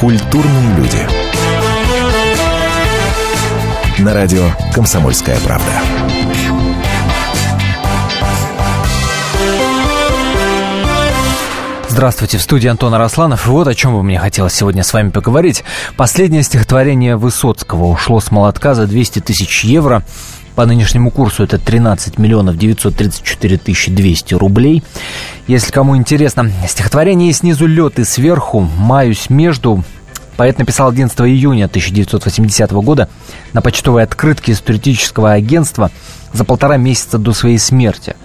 Культурные люди. На радио «Комсомольская правда». Здравствуйте, в студии Антон Арасланов. И вот о чем бы мне хотелось сегодня с вами поговорить. Последнее стихотворение Высоцкого ушло с молотка за 200 тысяч евро. По нынешнему курсу это 13 миллионов 934 тысячи 200 рублей. Если кому интересно, стихотворение «Снизу лед и сверху, маюсь между» поэт написал 11 июня 1980 года на почтовой открытке из туристического агентства за 1,5 месяца до своей смерти.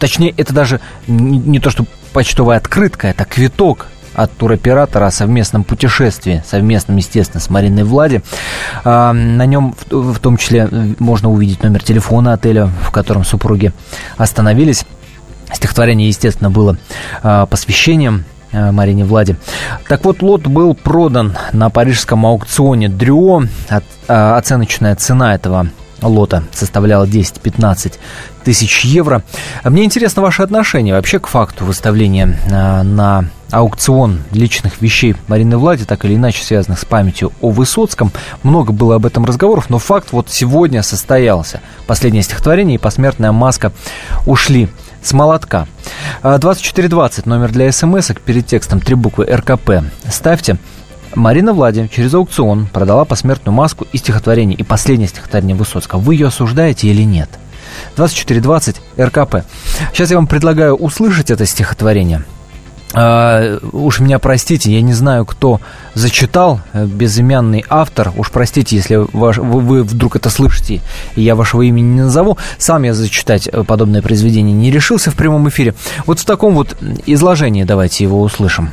Точнее, это даже не то, что почтовая открытка, это квиток от туроператора о совместном путешествии, совместном, естественно, с Мариной Влади. На нем в том числе можно увидеть номер телефона отеля, в котором супруги остановились. Стихотворение, естественно, было посвящением Марине Влади. Так вот, лот был продан на парижском аукционе Дрюо. Оценочная цена этого лота составляла 10-15 тысяч евро. Мне интересно ваше отношение вообще к факту выставления на аукцион личных вещей Марины Влади, так или иначе связанных с памятью о Высоцком. Много было об этом разговоров, но факт вот сегодня состоялся. Последнее стихотворение и посмертная маска ушли с молотка. 2420, номер для смс-ок, перед текстом 3 буквы РКП. Ставьте. Марина Влади через аукцион продала посмертную маску и стихотворение, и последнее стихотворение Высоцкого. Вы ее осуждаете или нет? 2420 РКП. Сейчас я вам предлагаю услышать это стихотворение. Уж меня простите, я не знаю, кто зачитал, безымянный автор. Уж простите, если вы вдруг это слышите, и я вашего имени не назову. Сам я зачитать подобное произведение не решился в прямом эфире. Вот в таком вот изложении давайте его услышим.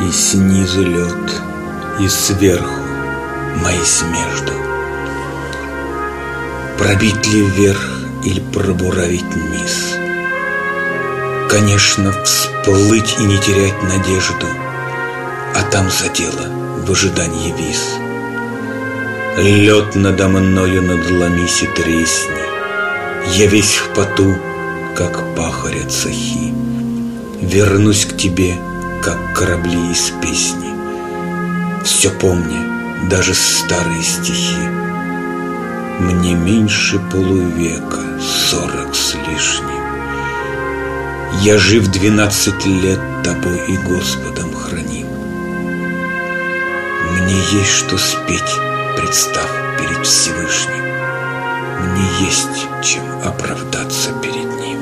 И снизу лед, и сверху маюсь между. Пробить ли вверх или пробуравить низ? Конечно, всплыть и не терять надежду, а там за дело в ожидании виз. Лед надо мною надломись и тресни, я весь в поту, как пахарь от сахи. Вернусь к тебе, как корабли из песни, все помни, даже старые стихи. Мне меньше полувека, 40 с лишним. Я жив 12 лет тобой и Господом храним. Мне есть что спеть, представ перед Всевышним. Мне есть чем оправдаться перед Ним.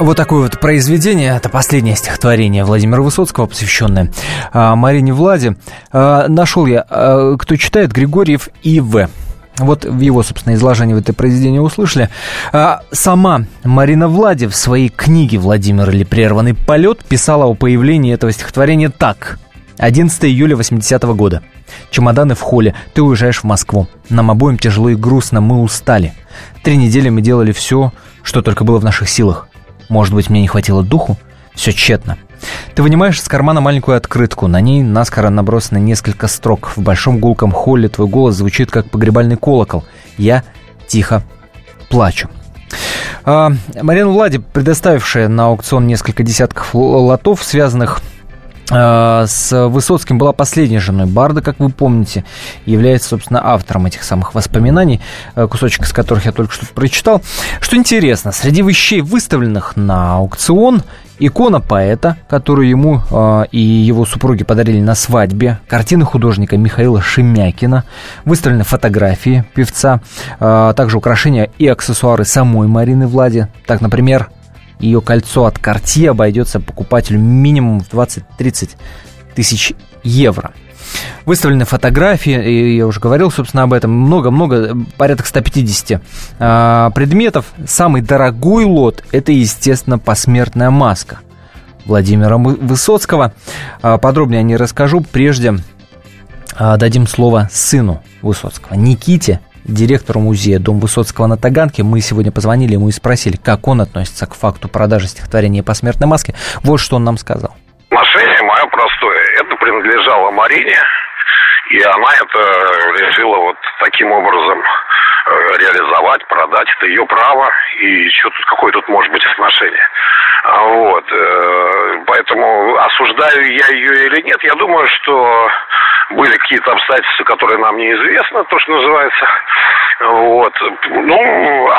Вот такое вот произведение, это последнее стихотворение Владимира Высоцкого, посвященное Марине Влади. Нашел я, кто читает, Григорьев И.В. Вот в его, собственно, изложении вы это произведение услышали. Сама Марина Влади в своей книге «Владимир или прерванный полет» писала о появлении этого стихотворения так. 11 июля 80 года. Чемоданы в холле. Ты уезжаешь в Москву. Нам обоим тяжело и грустно. Мы устали. 3 недели мы делали все, что только было в наших силах. Может быть, мне не хватило духу? Все тщетно. Ты вынимаешь из кармана маленькую открытку. На ней наскоро набросано несколько строк. В большом гулком холле твой голос звучит, как погребальный колокол. Я тихо плачу. Марина Влади, предоставившая на аукцион несколько десятков лотов, связанных с Высоцким, была последней женой барда, как вы помните, является, собственно, автором этих самых воспоминаний, кусочек из которых я только что прочитал. Что интересно, среди вещей, выставленных на аукцион, икона поэта, которую ему и его супруги подарили на свадьбе, картины художника Михаила Шемякина, выставлены фотографии певца, также украшения и аксессуары самой Марины Влади. Так, например, ее кольцо от Картье обойдется покупателю минимум в 20-30 тысяч евро. Выставлены фотографии, я уже говорил, собственно, об этом. Много-много, порядка 150 предметов. Самый дорогой лот – это, естественно, посмертная маска Владимира Высоцкого. Подробнее о ней расскажу. Прежде дадим слово сыну Высоцкого, Никите, директору музея «Дом Высоцкого на Таганке». Мы сегодня позвонили ему и спросили, как он относится к факту продажи стихотворения «Посмертной маски». Вот что он нам сказал. Отношение мое простое. Это принадлежало Марине, И она это решила вот таким образом реализовать, продать. Это ее право. И что тут, какое тут может быть отношение? Вот. Поэтому осуждаю я ее или нет, я думаю, что были какие-то обстоятельства, которые нам неизвестны, то, что называется. Вот. Ну,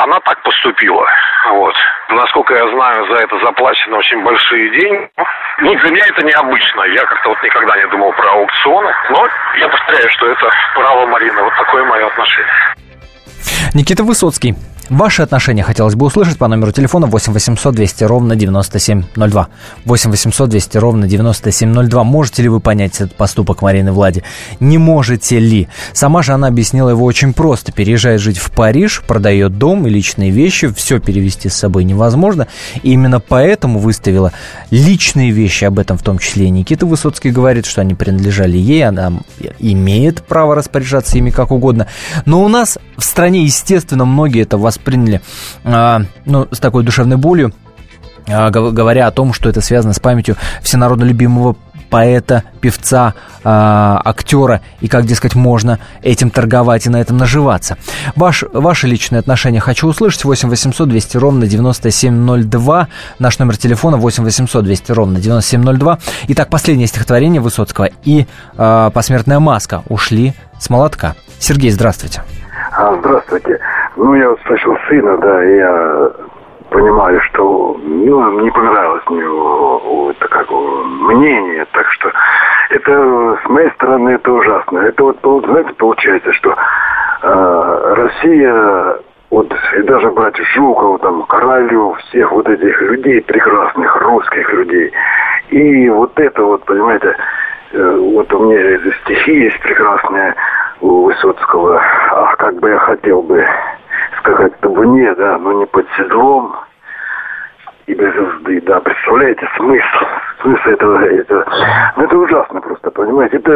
она так поступила. Вот. Насколько я знаю, за это заплачены очень большие деньги. Ну, для меня это необычно. Я как-то вот никогда не думал про аукционы. Но я повторяю, что это право Марины. Вот такое мое отношение. Никита Высоцкий. Ваши отношения хотелось бы услышать по номеру телефона 8 800 200 ровно 9702. 8 800 200 ровно 9702. Можете ли вы понять этот поступок Марины Влади? Не можете ли? Сама же она объяснила его очень просто. Переезжает жить в Париж, продает дом и личные вещи. Все перевезти с собой невозможно. И именно поэтому выставила личные вещи. Об этом в том числе и Никита Высоцкий говорит, что они принадлежали ей. Она имеет право распоряжаться ими как угодно. Но у нас в стране, естественно, многие это воспринимают. Восприняли с такой душевной болью, говоря о том, что это связано с памятью всенародно любимого поэта, певца, актера, и как, дескать, можно этим торговать и на этом наживаться. Ваши личные отношения хочу услышать. 8 800 200 ровно 9702. Наш номер телефона 8 800 200 ровно 9702. Итак, последнее стихотворение Высоцкого и «Посмертная маска» ушли с молотка. Сергей, здравствуйте. Здравствуйте. Ну, я услышал сына, да, и я понимаю, что, ну, мне понравилось у него мнение, так что это, с моей стороны, это ужасно. Это вот, знаете, получается, что Россия, вот, и даже брать Жукова, там, Королёв, всех вот этих людей прекрасных, русских людей, и вот это вот, понимаете, вот у меня стихи есть прекрасные у Высоцкого, а как бы я хотел бы сказать, вне, да, но не под седлом и без узды, да, представляете, смысл это ужасно просто, понимаете, это,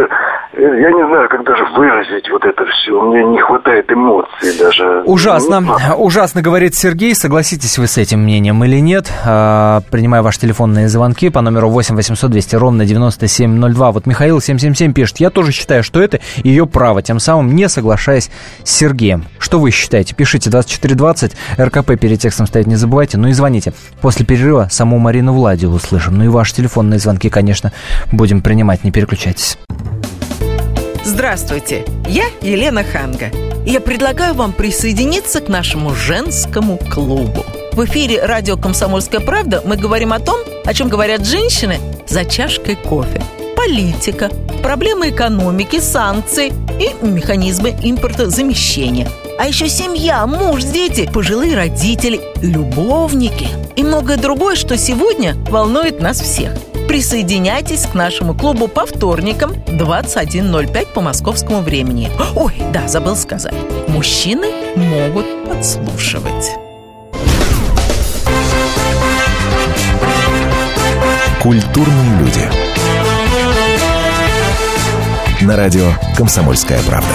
я не знаю, как даже выразить вот это все, мне не хватает эмоций даже. Ужасно, говорит Сергей, согласитесь вы с этим мнением или нет, принимаю ваши телефонные звонки по номеру 8 800 200 ровно 9702, вот Михаил 777 пишет, я тоже считаю, что это ее право, тем самым не соглашаясь с Сергеем. Что вы считаете? Пишите 2420, РКП перед текстом стоит, не забывайте, ну и звоните. После перерыва саму Марину Влади услышим. Ну и ваши телефонные звонки, конечно, будем принимать. Не переключайтесь. Здравствуйте, я Елена Ханга. Я предлагаю вам присоединиться к нашему женскому клубу. В эфире радио «Комсомольская правда» мы говорим о том, о чем говорят женщины за чашкой кофе. Политика, проблемы экономики, санкции и механизмы импортозамещения. А еще семья, муж, дети, пожилые родители, любовники и многое другое, что сегодня волнует нас всех. Присоединяйтесь к нашему клубу по вторникам 21:05 по московскому времени. Ой, да, забыл сказать. Мужчины могут подслушивать. Культурные люди. На радио «Комсомольская правда».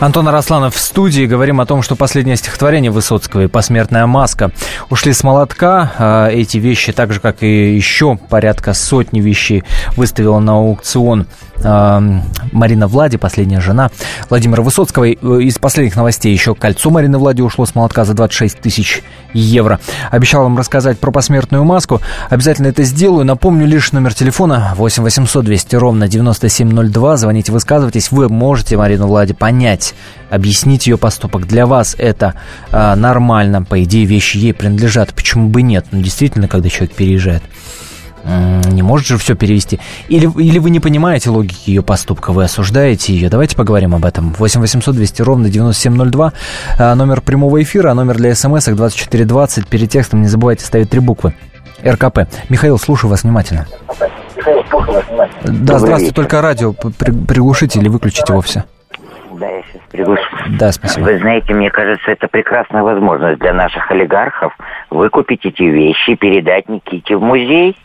Антон Арасланов в студии. Говорим о том, что последнее стихотворение Высоцкого и «Посмертная маска» ушли с молотка. Эти вещи, так же, как и еще порядка сотни вещей, выставила на аукцион Марина Влади, последняя жена Владимира Высоцкого. Из последних новостей еще кольцо Марины Влади ушло с молотка за 26 тысяч евро. Обещал вам рассказать про «Посмертную маску». Обязательно это сделаю. Напомню лишь номер телефона 8 800 200 ровно 9702. Звоните, высказывайтесь. Вы можете Марину Влади понять, объяснить ее поступок. Для вас это нормально. По идее, вещи ей принадлежат. Почему бы нет? Ну, действительно, когда человек переезжает, не может же все перевести. Или вы не понимаете логики ее поступка, вы осуждаете ее. Давайте поговорим об этом. 8 800 200 ровно 9702. Номер прямого эфира, а номер для смс-ок 2420. Перед текстом не забывайте ставить 3 буквы. РКП. Михаил, слушаю вас внимательно. Михаил, слушаю вас внимательно. Да, здравствуйте. Только радио приглушите или выключите вовсе. Да, я сейчас приглашу. Да, спасибо. Вы знаете, мне кажется, это прекрасная возможность для наших олигархов выкупить эти вещи и передать Никите в музей.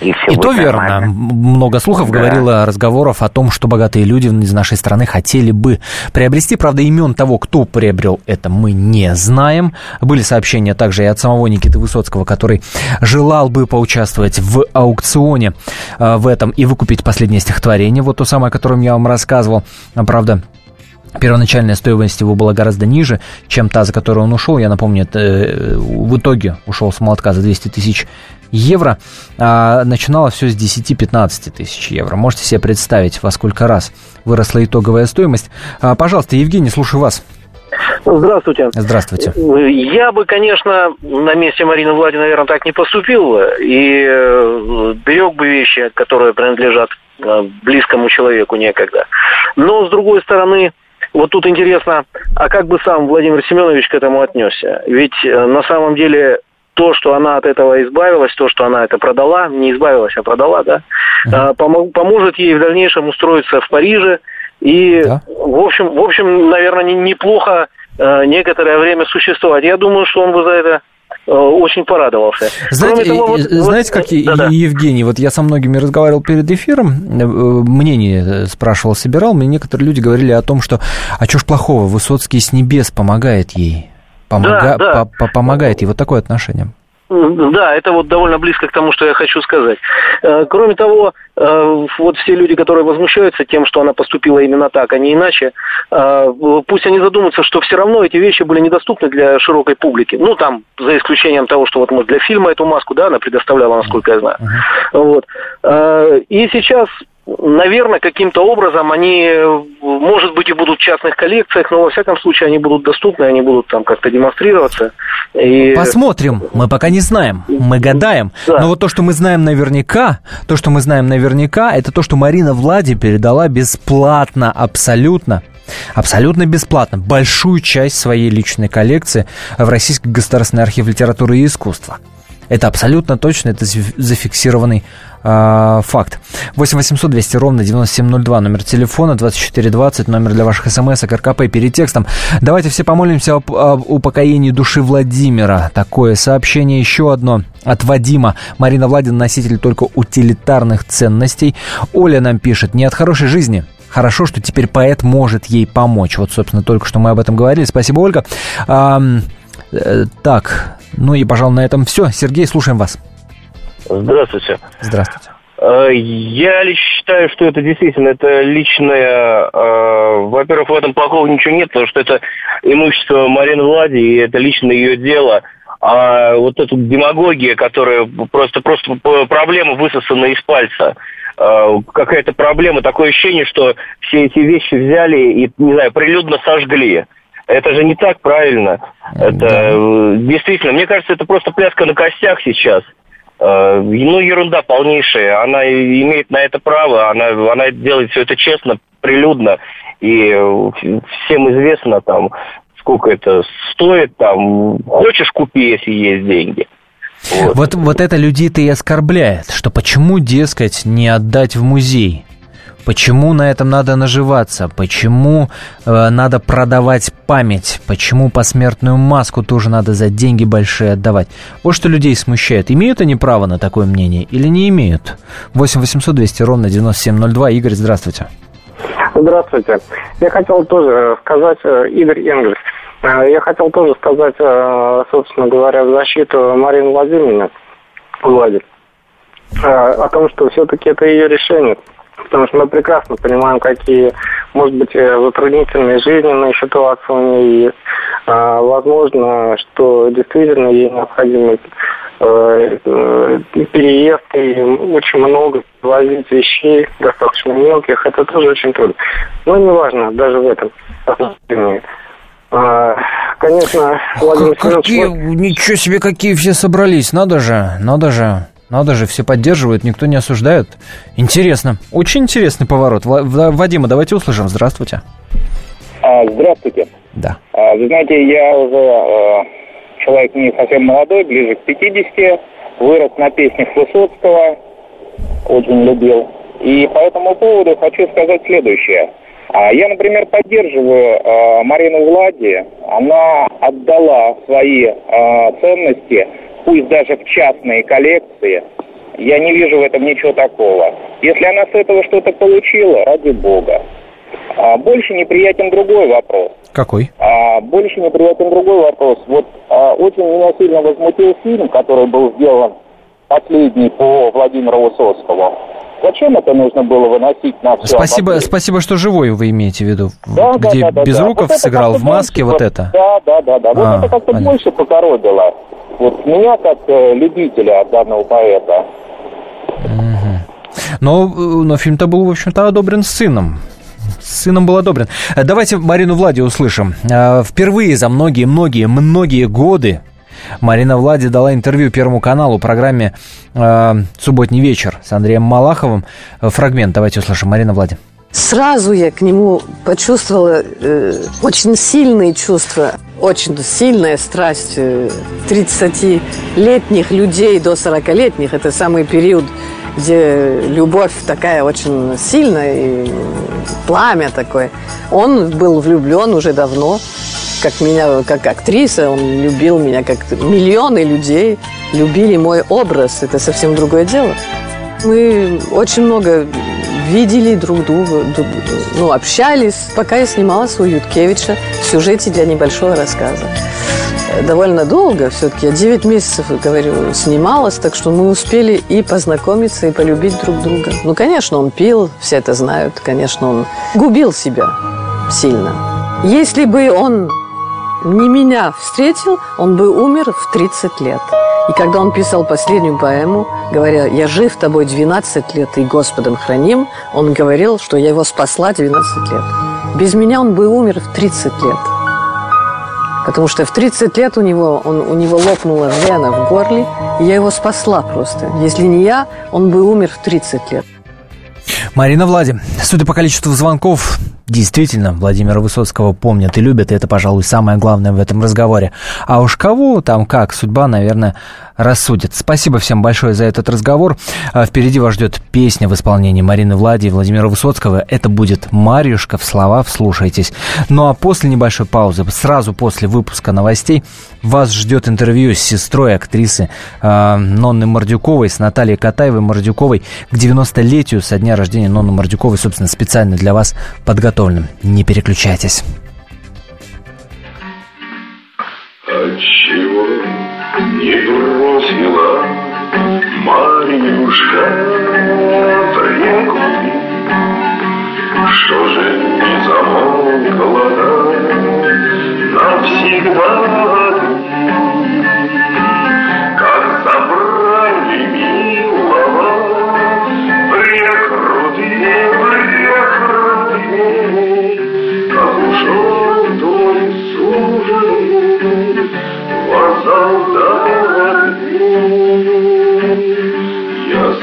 И все будет нормально. Верно. Много слухов говорило, разговоров о том, что богатые люди из нашей страны хотели бы приобрести. Правда, имен того, кто приобрел это, мы не знаем. Были сообщения также и от самого Никиты Высоцкого, который желал бы поучаствовать в аукционе в этом и выкупить последнее стихотворение, вот то самое, о котором я вам рассказывал. Правда, первоначальная стоимость его была гораздо ниже, чем та, за которую он ушел. Я напомню, в итоге ушел с молотка за 200 тысяч евро. А начинало все с 10-15 тысяч евро. Можете себе представить, во сколько раз выросла итоговая стоимость. Пожалуйста, Евгений, слушаю вас. Здравствуйте. Здравствуйте. Я бы, конечно, на месте Марины Влади, наверное, так не поступил. И берег бы вещи, которые принадлежат близкому человеку некогда. Но, с другой стороны... Вот тут интересно, а как бы сам Владимир Семенович к этому отнесся? Ведь на самом деле то, что она от этого избавилась, то, что она это продала, не избавилась, а продала, да, поможет ей в дальнейшем устроиться в Париже. И, в общем, наверное, неплохо некоторое время существовать. Я думаю, что он бы за это... очень порадовался. Знаете, Знаете, Евгений, вот я со многими разговаривал перед эфиром, мнение спрашивал, собирал, мне некоторые люди говорили о том, что, а чё ж плохого, Высоцкий с небес помогает ей, помогает ей, вот такое отношение. Да, это вот довольно близко к тому, что я хочу сказать. Кроме того, вот все люди, которые возмущаются тем, что она поступила именно так, а не иначе, пусть они задумаются, что все равно эти вещи были недоступны для широкой публики. Ну, там, за исключением того, что вот мы для фильма эту маску, да, она предоставляла, насколько я знаю. Вот. И сейчас... Наверное, каким-то образом они, может быть, и будут в частных коллекциях, но, во всяком случае, они будут доступны, они будут там как-то демонстрироваться. И... Посмотрим. Мы пока не знаем. Мы гадаем. Да. Но вот то, что мы знаем наверняка, это то, что Марина Влади передала бесплатно, абсолютно бесплатно большую часть своей личной коллекции в Российский государственный архив литературы и искусства. Это абсолютно точно, это зафиксированный факт. 8-800-200-97-02, номер телефона, 2420, номер для ваших смс, РКП перед текстом. Давайте все помолимся об упокоении души Владимира. Такое сообщение еще одно от Вадима. Марина Владина — носитель только утилитарных ценностей. Оля нам пишет: не от хорошей жизни. Хорошо, что теперь поэт может ей помочь. Вот, собственно, только что мы об этом говорили. Спасибо, Ольга. Так, ну и, пожалуй, на этом все. Сергей, слушаем вас. Здравствуйте. Здравствуйте. Я считаю, что это действительно это личное... Во-первых, в этом плохого ничего нет, потому что это имущество Марины Влади, и это личное ее дело. А вот эта демагогия, которая просто проблема высосана из пальца. Какая-то проблема, такое ощущение, что все эти вещи взяли и, не знаю, прилюдно сожгли. Это же не так правильно. Это действительно, мне кажется, это просто пляска на костях сейчас. Ну, ерунда полнейшая. Она имеет на это право, она делает все это честно, прилюдно. И всем известно, там, сколько это стоит, там, хочешь — купи, если есть деньги. Вот это людей-то и оскорбляет, что почему, дескать, не отдать в музей? Почему на этом надо наживаться? Почему надо продавать память? Почему посмертную маску тоже надо за деньги большие отдавать? Вот что людей смущает. Имеют они право на такое мнение или не имеют? 8-800-200-97-02. Игорь, здравствуйте. Здравствуйте. Я хотел тоже сказать, собственно говоря, в защиту Марины Владимировны, о том, что все-таки это ее решение. Потому что мы прекрасно понимаем, какие, может быть, затруднительные жизненные ситуации у нее есть. Возможно, что действительно ей необходимо переезд, и очень много возить вещей, достаточно мелких. Это тоже очень трудно. Но не важно, даже в этом отношении. Конечно, Владимир Семенович... Ничего себе, какие все собрались. Надо же. Надо же, все поддерживают, никто не осуждает. Интересно. Очень интересный поворот. Вадима, давайте услышим. Здравствуйте. Здравствуйте. Да. Вы знаете, я уже человек не совсем молодой, ближе к 50. Вырос на песнях Высоцкого. Очень любил. И по этому поводу хочу сказать следующее. Я, например, поддерживаю Марину Влади. Она отдала свои ценности, пусть даже в частные коллекции, Я не вижу в этом ничего такого. Если она с этого что-то получила, ради бога. Больше неприятен другой вопрос. Какой? Больше неприятен другой вопрос. Вот очень меня сильно возмутил фильм, который был сделан последний по Владимиру Высоцкому. Зачем это нужно было выносить на все? Спасибо, что живой вы имеете в виду. Да, где да, Безруков вот сыграл в маске, больше, вот это. Да. Вот это как-то понятно. Больше покоробило. Вот меня как любителя данного поэта. Угу. Но фильм-то был, в общем-то, одобрен сыном. Сыном был одобрен. Давайте Марину Влади услышим. Впервые за многие-многие-многие годы Марина Влади дала интервью Первому каналу в программе «Субботний вечер» с Андреем Малаховым. Фрагмент давайте услышим. Марина Влади. Сразу я к нему почувствовала очень сильные чувства, очень сильная страсть 30-летних людей до 40-летних. Это самый период, где любовь такая очень сильная, и пламя такое. Он был влюблен уже давно, как меня, как актриса, он любил меня, как миллионы людей любили мой образ. Это совсем другое дело. Мы очень много видели друг друга, общались, пока я снималась у Юткевича в сюжете для небольшого рассказа. Довольно долго все-таки, я 9 месяцев, говорю, снималась, так что мы успели и познакомиться, и полюбить друг друга. Ну, конечно, он пил, все это знают, конечно, он губил себя сильно. Если бы он не меня встретил, он бы умер в 30 лет. И когда он писал последнюю поэму, говоря «Я жив тобой 12 лет и Господом храним», он говорил, что я его спасла 12 лет. Без меня он бы умер в 30 лет. Потому что в 30 лет у него лопнула вена в горле, и я его спасла просто. Если не я, он бы умер в 30 лет. Марина Влади. Судя по количеству звонков, действительно, Владимира Высоцкого помнят и любят, и это, пожалуй, самое главное в этом разговоре. А уж кого там как, судьба, наверное, рассудит. Спасибо всем большое за этот разговор. Впереди вас ждет песня в исполнении Марины Влади и Владимира Высоцкого. Это будет «Марьюшка», в слова вслушайтесь. Ну а после небольшой паузы, сразу после выпуска новостей, вас ждет интервью с сестрой актрисы Нонны Мордюковой, с Натальей Катаевой-Мордюковой к 90-летию со дня рождения Нонны Мордюковой, собственно, специально для вас подготовленным. Не переключайтесь. Отчего не бросила Марьюшка в реку? Что же не замолкла навсегда?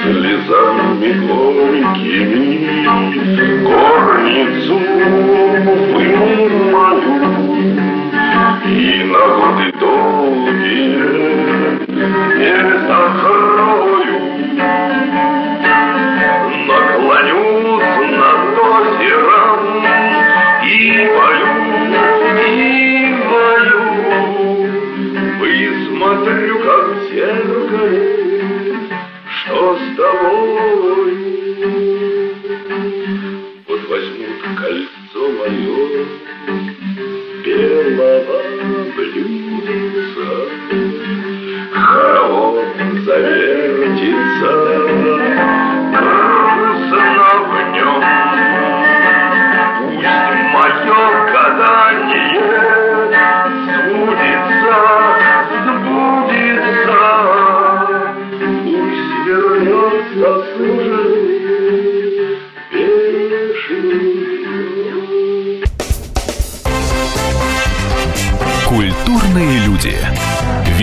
Слезами горькими горницу вымою, и на годы долгие не закрою. Наклонюсь над озером и пою, высмотрю, как в зеркале, что с тобой. Вот возьмут кольцо мое, белого блюдца, хоровод завертится, грустно в нем. Пусть мое гадание «Культурные люди».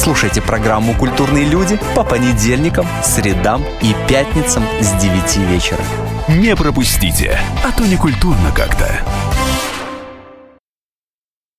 Слушайте программу «Культурные люди» по понедельникам, средам и пятницам с 9 вечера. Не пропустите, а то некультурно как-то.